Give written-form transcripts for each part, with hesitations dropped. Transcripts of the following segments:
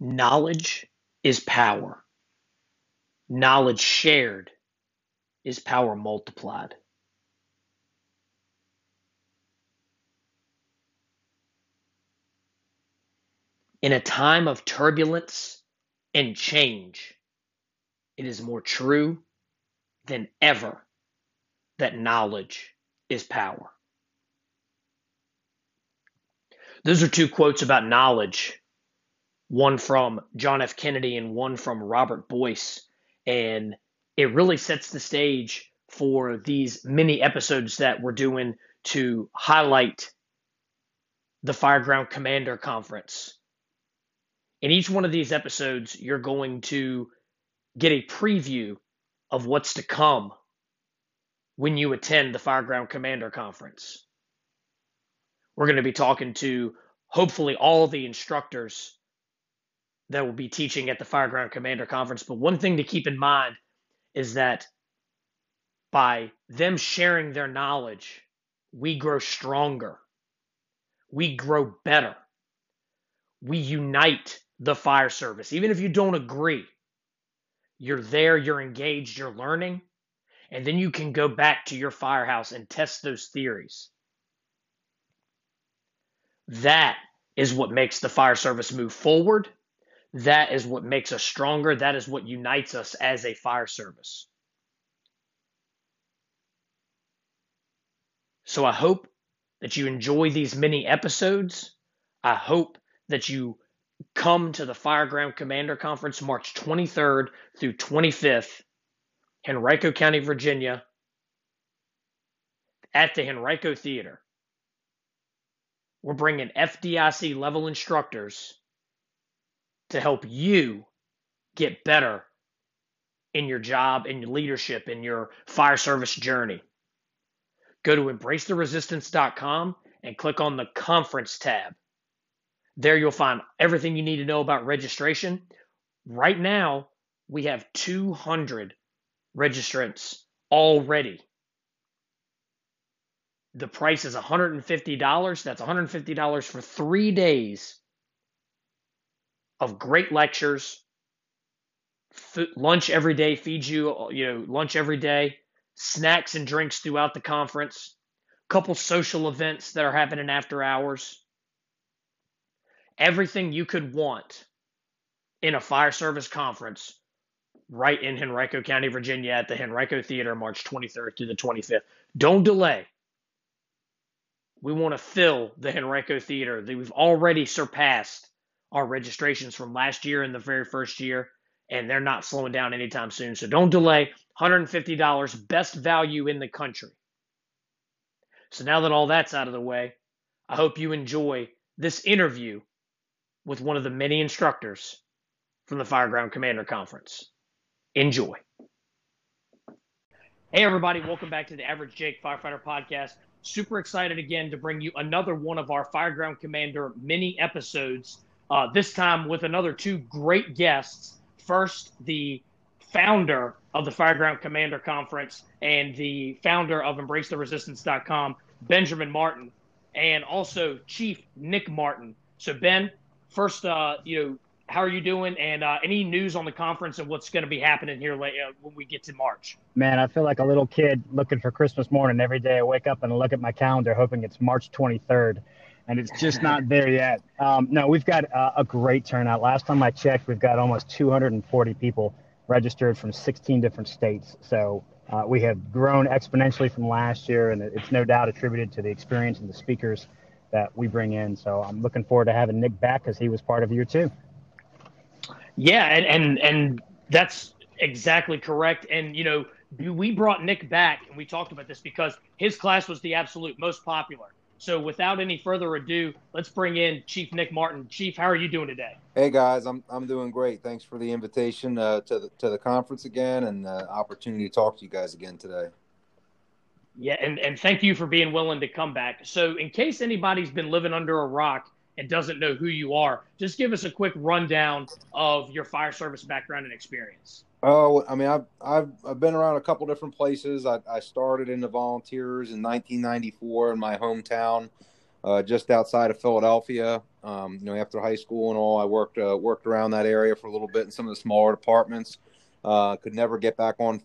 Knowledge is power. Knowledge shared is power multiplied. In a time of turbulence and change, it is more true than ever that knowledge is power. Those are two quotes about knowledge, one from John F. Kennedy and one from Robert Boyce. And it really sets the stage for these mini episodes that we're doing to highlight the Fireground Commander Conference. In each one of these episodes, you're going to get a preview of what's to come when you attend the Fireground Commander Conference. We're going to be talking to hopefully all the instructors that will be teaching at the Fireground Commander Conference. But one thing to keep in mind is that by them sharing their knowledge, we grow stronger. We grow better. We unite the fire service. Even if you don't agree, you're there, you're engaged, you're learning, and then you can go back to your firehouse and test those theories. That is what makes the fire service move forward. That is what makes us stronger. That is what unites us as a fire service. So I hope that you enjoy these mini episodes. I hope that you come to the Fireground Commander Conference March 23rd through 25th, Henrico County, Virginia, at the Henrico Theater. We're bringing FDIC level instructors to help you get better in your job, in your leadership, in your fire service journey. Go to EmbraceTheResistance.com and click on the Conference tab. There you'll find everything you need to know about registration. Right now, we have 200 registrants already. The price is $150. That's $150 for 3 days of great lectures. Lunch every day feeds you, lunch every day, snacks and drinks throughout the conference, a couple social events that are happening after hours. Everything you could want in a fire service conference right in Henrico County, Virginia at the Henrico Theater, March 23rd through the 25th. Don't delay. We want to fill the Henrico Theater. We've already surpassed our registrations from last year and the very first year, and they're not slowing down anytime soon. So don't delay. $150, best value in the country. So now that all that's out of the way, I hope you enjoy this interview with one of the many instructors from the Fireground Commander Conference. Enjoy. Hey everybody, welcome back to the Average Jake Firefighter Podcast. Super excited again to bring you another one of our Fireground Commander mini episodes, this time with another two great guests. First, the founder of the Fireground Commander Conference and the founder of EmbraceTheResistance.com, Benjamin Martin, and also Chief Nick Martin. So Ben, first, how are you doing? And any news on the conference and what's going to be happening here later when we get to March? Man, I feel like a little kid looking for Christmas morning. Every day I wake up and I look at my calendar hoping it's March 23rd, and it's just not there yet. No, we've got a great turnout. Last time I checked, we've got almost 240 people registered from 16 different states. So we have grown exponentially from last year, and it's no doubt attributed to the experience and the speakers that we bring in. So I'm looking forward to having Nick back because he was part of year two. Yeah, and that's exactly correct. And, we brought Nick back, and we talked about this because his class was the absolute most popular. So without any further ado, let's bring in Chief Nick Martin. Chief, how are you doing today? Hey, guys, I'm doing great. Thanks for the invitation to the conference again and the opportunity to talk to you guys again today. Yeah, and thank you for being willing to come back. So in case anybody's been living under a rock and doesn't know who you are, just give us a quick rundown of your fire service background and experience. Oh, I mean, I've been around a couple different places. I started in the volunteers in 1994 in my hometown, just outside of Philadelphia. after high school and all, I worked around that area for a little bit in some of the smaller departments. Could never get on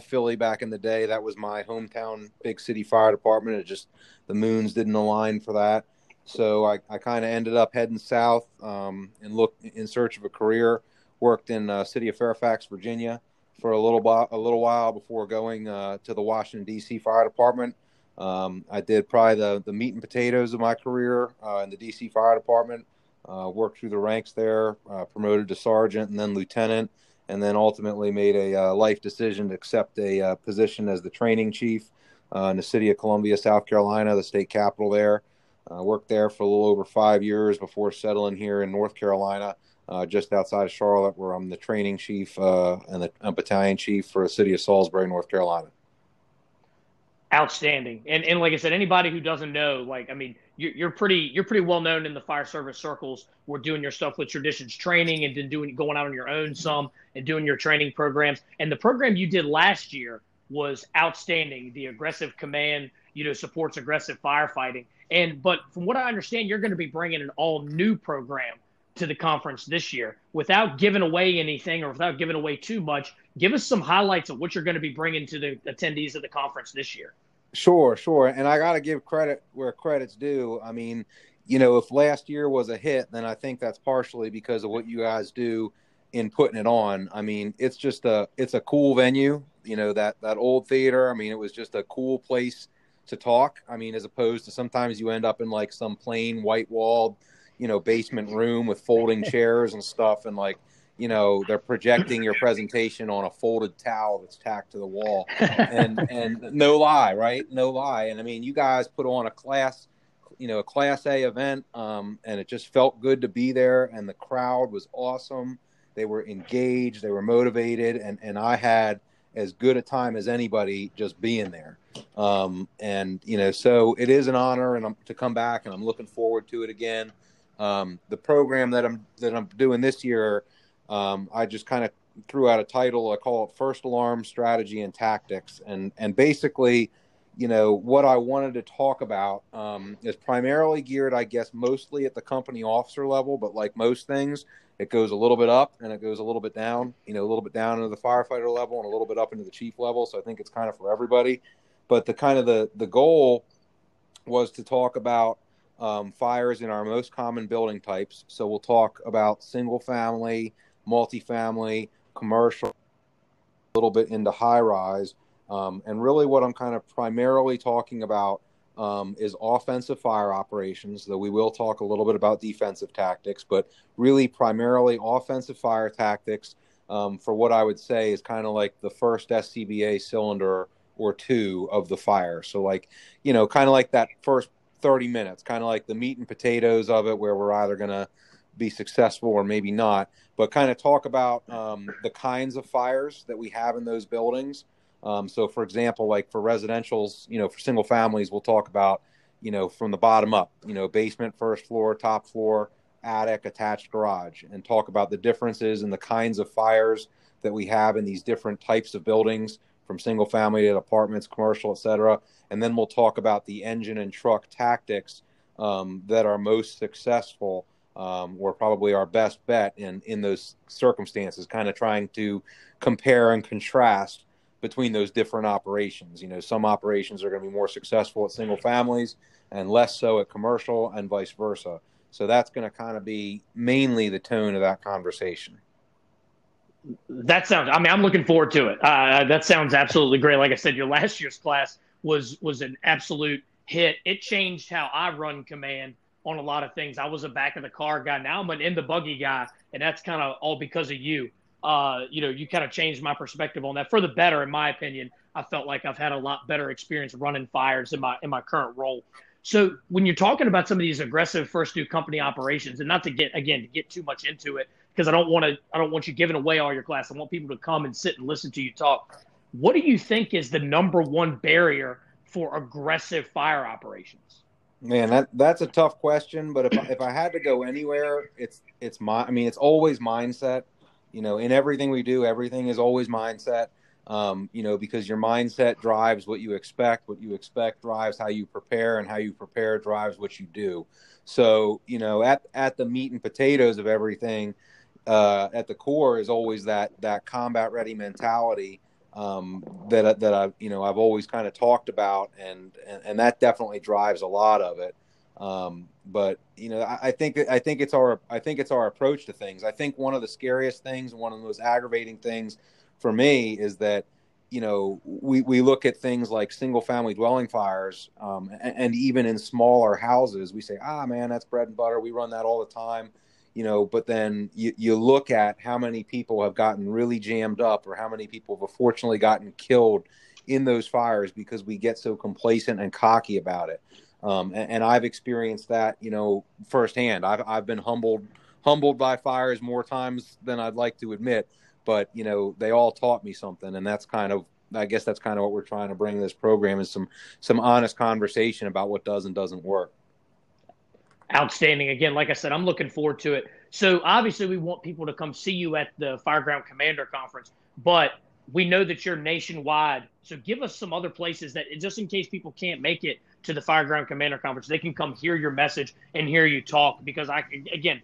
Philly back in the day. That was my hometown big city fire department. It just, the moons didn't align for that. So I kind of ended up heading south, and looked in search of a career. Worked in city of Fairfax, Virginia for a little while before going to the Washington, D.C. Fire Department. I did probably the meat and potatoes of my career in the D.C. Fire Department. Worked through the ranks there, promoted to sergeant and then lieutenant, and then ultimately made a life decision to accept a position as the training chief in the city of Columbia, South Carolina, the state capital there. Worked there for a little over 5 years before settling here in North Carolina, just outside of Charlotte, where I'm the training chief and the battalion chief for the city of Salisbury, North Carolina. Outstanding. And like I said, anybody who doesn't know, you're pretty well known in the fire service circles. We're doing your stuff with traditions training and then going out on your own some and doing your training programs. And the program you did last year was outstanding. The aggressive command, supports aggressive firefighting. But from what I understand, you're going to be bringing an all new program to the conference this year. Without giving away anything or without giving away too much, give us some highlights of what you're going to be bringing to the attendees of the conference this year. Sure. And I got to give credit where credit's due. I mean, if last year was a hit, then I think that's partially because of what you guys do in putting it on. I mean, it's a cool venue, that old theater. I mean, it was just a cool place to talk. I mean, as opposed to sometimes you end up in like some plain white walled, basement room with folding chairs and stuff. And they're projecting your presentation on a folded towel that's tacked to the wall and no lie, right? No lie. And I mean, you guys put on a class A event, and it just felt good to be there. And the crowd was awesome. They were engaged, they were motivated. And I had as good a time as anybody just being there. So it is an honor and to come back, and I'm looking forward to it again. The program that I'm doing this year, I just kind of threw out a title. I call it First Alarm Strategy and Tactics. And basically, what I wanted to talk about is primarily geared, I guess, mostly at the company officer level. But like most things, it goes a little bit up and it goes a little bit down, a little bit down into the firefighter level and a little bit up into the chief level. So I think it's kind of for everybody. But the kind of the goal was to talk about fires in our most common building types. So we'll talk about single family, multifamily, commercial, a little bit into high rise. And really what I'm kind of primarily talking about is offensive fire operations, though we will talk a little bit about defensive tactics, but really primarily offensive fire tactics for what I would say is kind of like the first SCBA cylinder or two of the fire. So kind of like that first 30 minutes, kind of like the meat and potatoes of it, where we're either going to be successful or maybe not, but kind of talk about the kinds of fires that we have in those buildings. So for example, like for residentials, for single families, we'll talk about, from the bottom up, basement, first floor, top floor, attic, attached garage, and talk about the differences and the kinds of fires that we have in these different types of buildings, from single family to apartments, commercial, et cetera. And then we'll talk about the engine and truck tactics that are most successful or probably our best bet in those circumstances, kind of trying to compare and contrast between those different operations. Some operations are going to be more successful at single families and less so at commercial and vice versa. So that's going to kind of be mainly the tone of that conversation. That sounds, I'm looking forward to it. That sounds absolutely great. Like I said, your last year's class was an absolute hit. It changed how I run command on a lot of things. I was a back of the car guy. Now I'm an in the buggy guy, and that's kind of all because of you. You kind of changed my perspective on that for the better, in my opinion. I felt like I've had a lot better experience running fires in my current role. So when you're talking about some of these aggressive first new company operations, and not to get too much into it, because I don't want you giving away all your class. I want people to come and sit and listen to you talk. What do you think is the number one barrier for aggressive fire operations? Man, that's a tough question. But if I had to go anywhere, it's always mindset. In everything we do, everything is always mindset. you know, because your mindset drives what you expect drives how you prepare, and how you prepare drives what you do. So, you know, at the meat and potatoes of everything, at the core is always that combat ready mentality, that I've, you know, I've always kind of talked about, and that definitely drives a lot of it. But you know, I think it's our approach to things. I think one of the scariest things, one of the most aggravating things for me is that, you know, we look at things like single family dwelling fires, and even in smaller houses, we say, man, that's bread and butter. We run that all the time, you know, but then you look at how many people have gotten really jammed up, or how many people have unfortunately gotten killed in those fires because we get so complacent and cocky about it. And I've experienced that, you know, firsthand. I've been humbled by fires more times than I'd like to admit, but, you know, they all taught me something. And I guess that's kind of what we're trying to bring this program is some honest conversation about what does and doesn't work. Outstanding. Again, like I said, I'm looking forward to it. So obviously we want people to come see you at the Fireground Commander Conference, but we know that you're nationwide. So give us some other places that, just in case people can't make it to the Fireground Commander Conference, they can come hear your message and hear you talk, because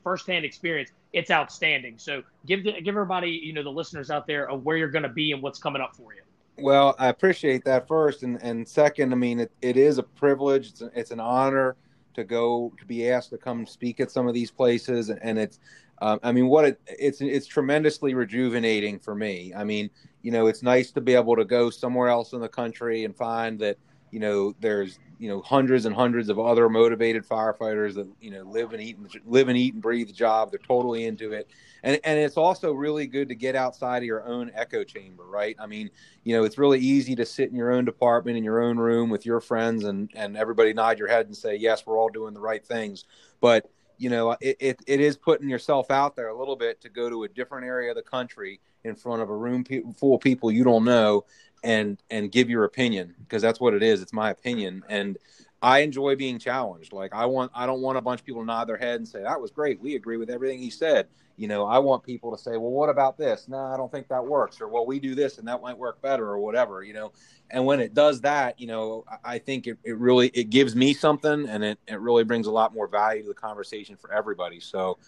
firsthand experience, it's outstanding. So give everybody, you know, the listeners out there of where you're going to be and what's coming up for you. Well, I appreciate that first. And second, I mean, it is a privilege. It's an honor to be asked to come speak at some of these places. And it's, I mean, it's tremendously rejuvenating for me. I mean, you know, it's nice to be able to go somewhere else in the country and find that, you know, there's, you know, hundreds and hundreds of other motivated firefighters that, you know, live and eat and breathe the job. They're totally into it. And it's also really good to get outside of your own echo chamber, right? I mean, you know, it's really easy to sit in your own department, in your own room with your friends, and everybody nod your head and say, yes, we're all doing the right things. But, you know, it is putting yourself out there a little bit to go to a different area of the country in front of a room full of people you don't know and give your opinion, because that's what it is. It's my opinion. And I enjoy being challenged. Like I don't want a bunch of people to nod their head and say, that was great. We agree with everything he said. You know, I want people to say, well, what about this? No, I don't think that works. Or, well, we do this and that might work better, or whatever, you know? And when it does that, you know, I think it really gives me something, and it really brings a lot more value to the conversation for everybody. So,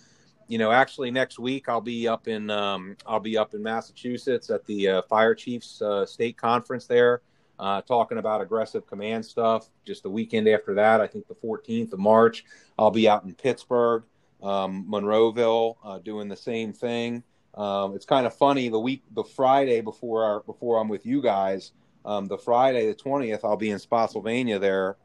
you know, actually next week I'll be up in Massachusetts at the Fire Chiefs State Conference there, talking about aggressive command stuff. Just the weekend after that, I think the 14th of March, I'll be out in Pittsburgh, Monroeville, doing the same thing. It's kind of funny, the Friday before I'm with you guys, the Friday the 20th, I'll be in Spotsylvania there,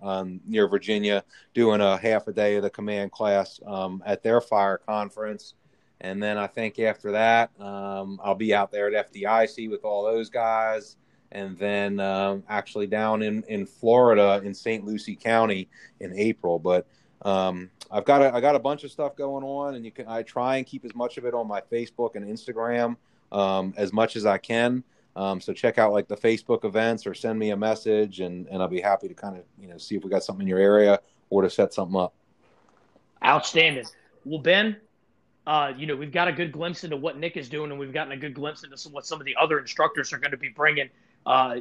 near Virginia, doing a half a day of the command class at their fire conference. And then I think after that, I'll be out there at FDIC with all those guys. And then actually down in Florida, in St. Lucie County in April. But I got a bunch of stuff going on, and I try and keep as much of it on my Facebook and Instagram as much as I can. So check out like the Facebook events, or send me a message, and I'll be happy to kind of, you know, see if we got something in your area or to set something up. Outstanding. Well, Ben, you know, we've got a good glimpse into what Nick is doing, and we've gotten a good glimpse into what some of the other instructors are going to be bringing.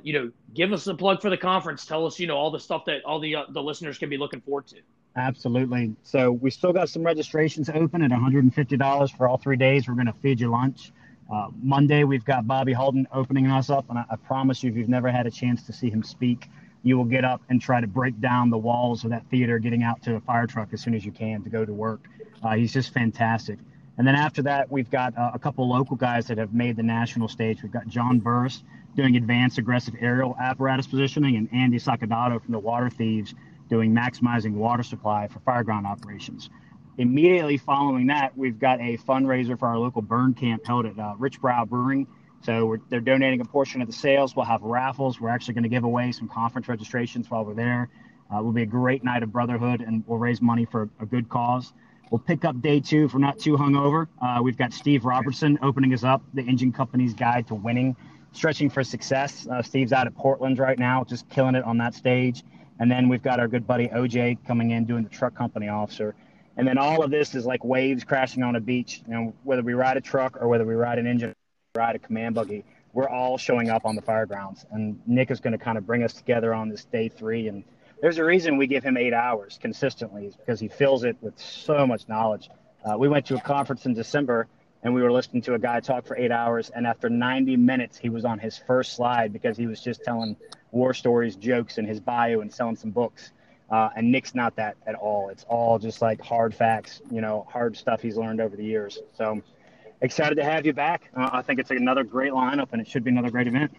You know, give us the plug for the conference. Tell us, you know, all the stuff that all the listeners can be looking forward to. Absolutely. So we still got some registrations open at $150 for all 3 days. We're going to feed you lunch. Monday, we've got Bobby Holden opening us up, and I promise you, if you've never had a chance to see him speak, you will get up and try to break down the walls of that theater, getting out to a fire truck as soon as you can to go to work. He's just fantastic. And then after that, we've got a couple local guys that have made the national stage. We've got John Burris doing advanced aggressive aerial apparatus positioning, and Andy Sacadato from the Water Thieves doing maximizing water supply for fireground operations. Immediately following that, we've got a fundraiser for our local burn camp held at Rich Brow Brewing. So they're donating a portion of the sales. We'll have raffles. We're actually going to give away some conference registrations while we're there. It will be a great night of brotherhood, and we'll raise money for a good cause. We'll pick up day two if we're not too hungover. We've got Steve Robertson opening us up, the engine company's guide to winning, stretching for success. Steve's out at Portland right now, just killing it on that stage. And then we've got our good buddy OJ coming in, doing the truck company officer. And then all of this is like waves crashing on a beach. You know, whether we ride a truck or whether we ride an engine, ride a command buggy, we're all showing up on the Firegrounds, and Nick is going to kind of bring us together on this day three. And there's a reason we give him 8 hours consistently, is because he fills it with so much knowledge. We went to a conference in December, and we were listening to a guy talk for 8 hours, and after 90 minutes, he was on his first slide because he was just telling war stories, jokes, and his bio and selling some books. And Nick's not that at all. It's all just like hard facts, you know, hard stuff he's learned over the years. So excited to have you back. I think it's another great lineup, and it should be another great event.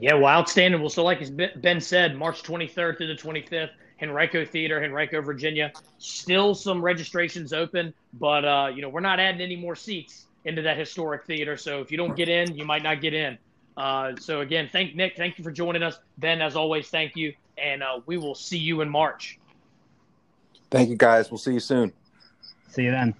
Yeah, well, outstanding. Well, so like Ben said, March 23rd through the 25th, Henrico Theater, Henrico, Virginia. Still some registrations open, but, you know, we're not adding any more seats into that historic theater. So if you don't get in, you might not get in. So, again, thank Nick. Thank you for joining us. Ben, as always, thank you. And we will see you in March. Thank you, guys. We'll see you soon. See you then.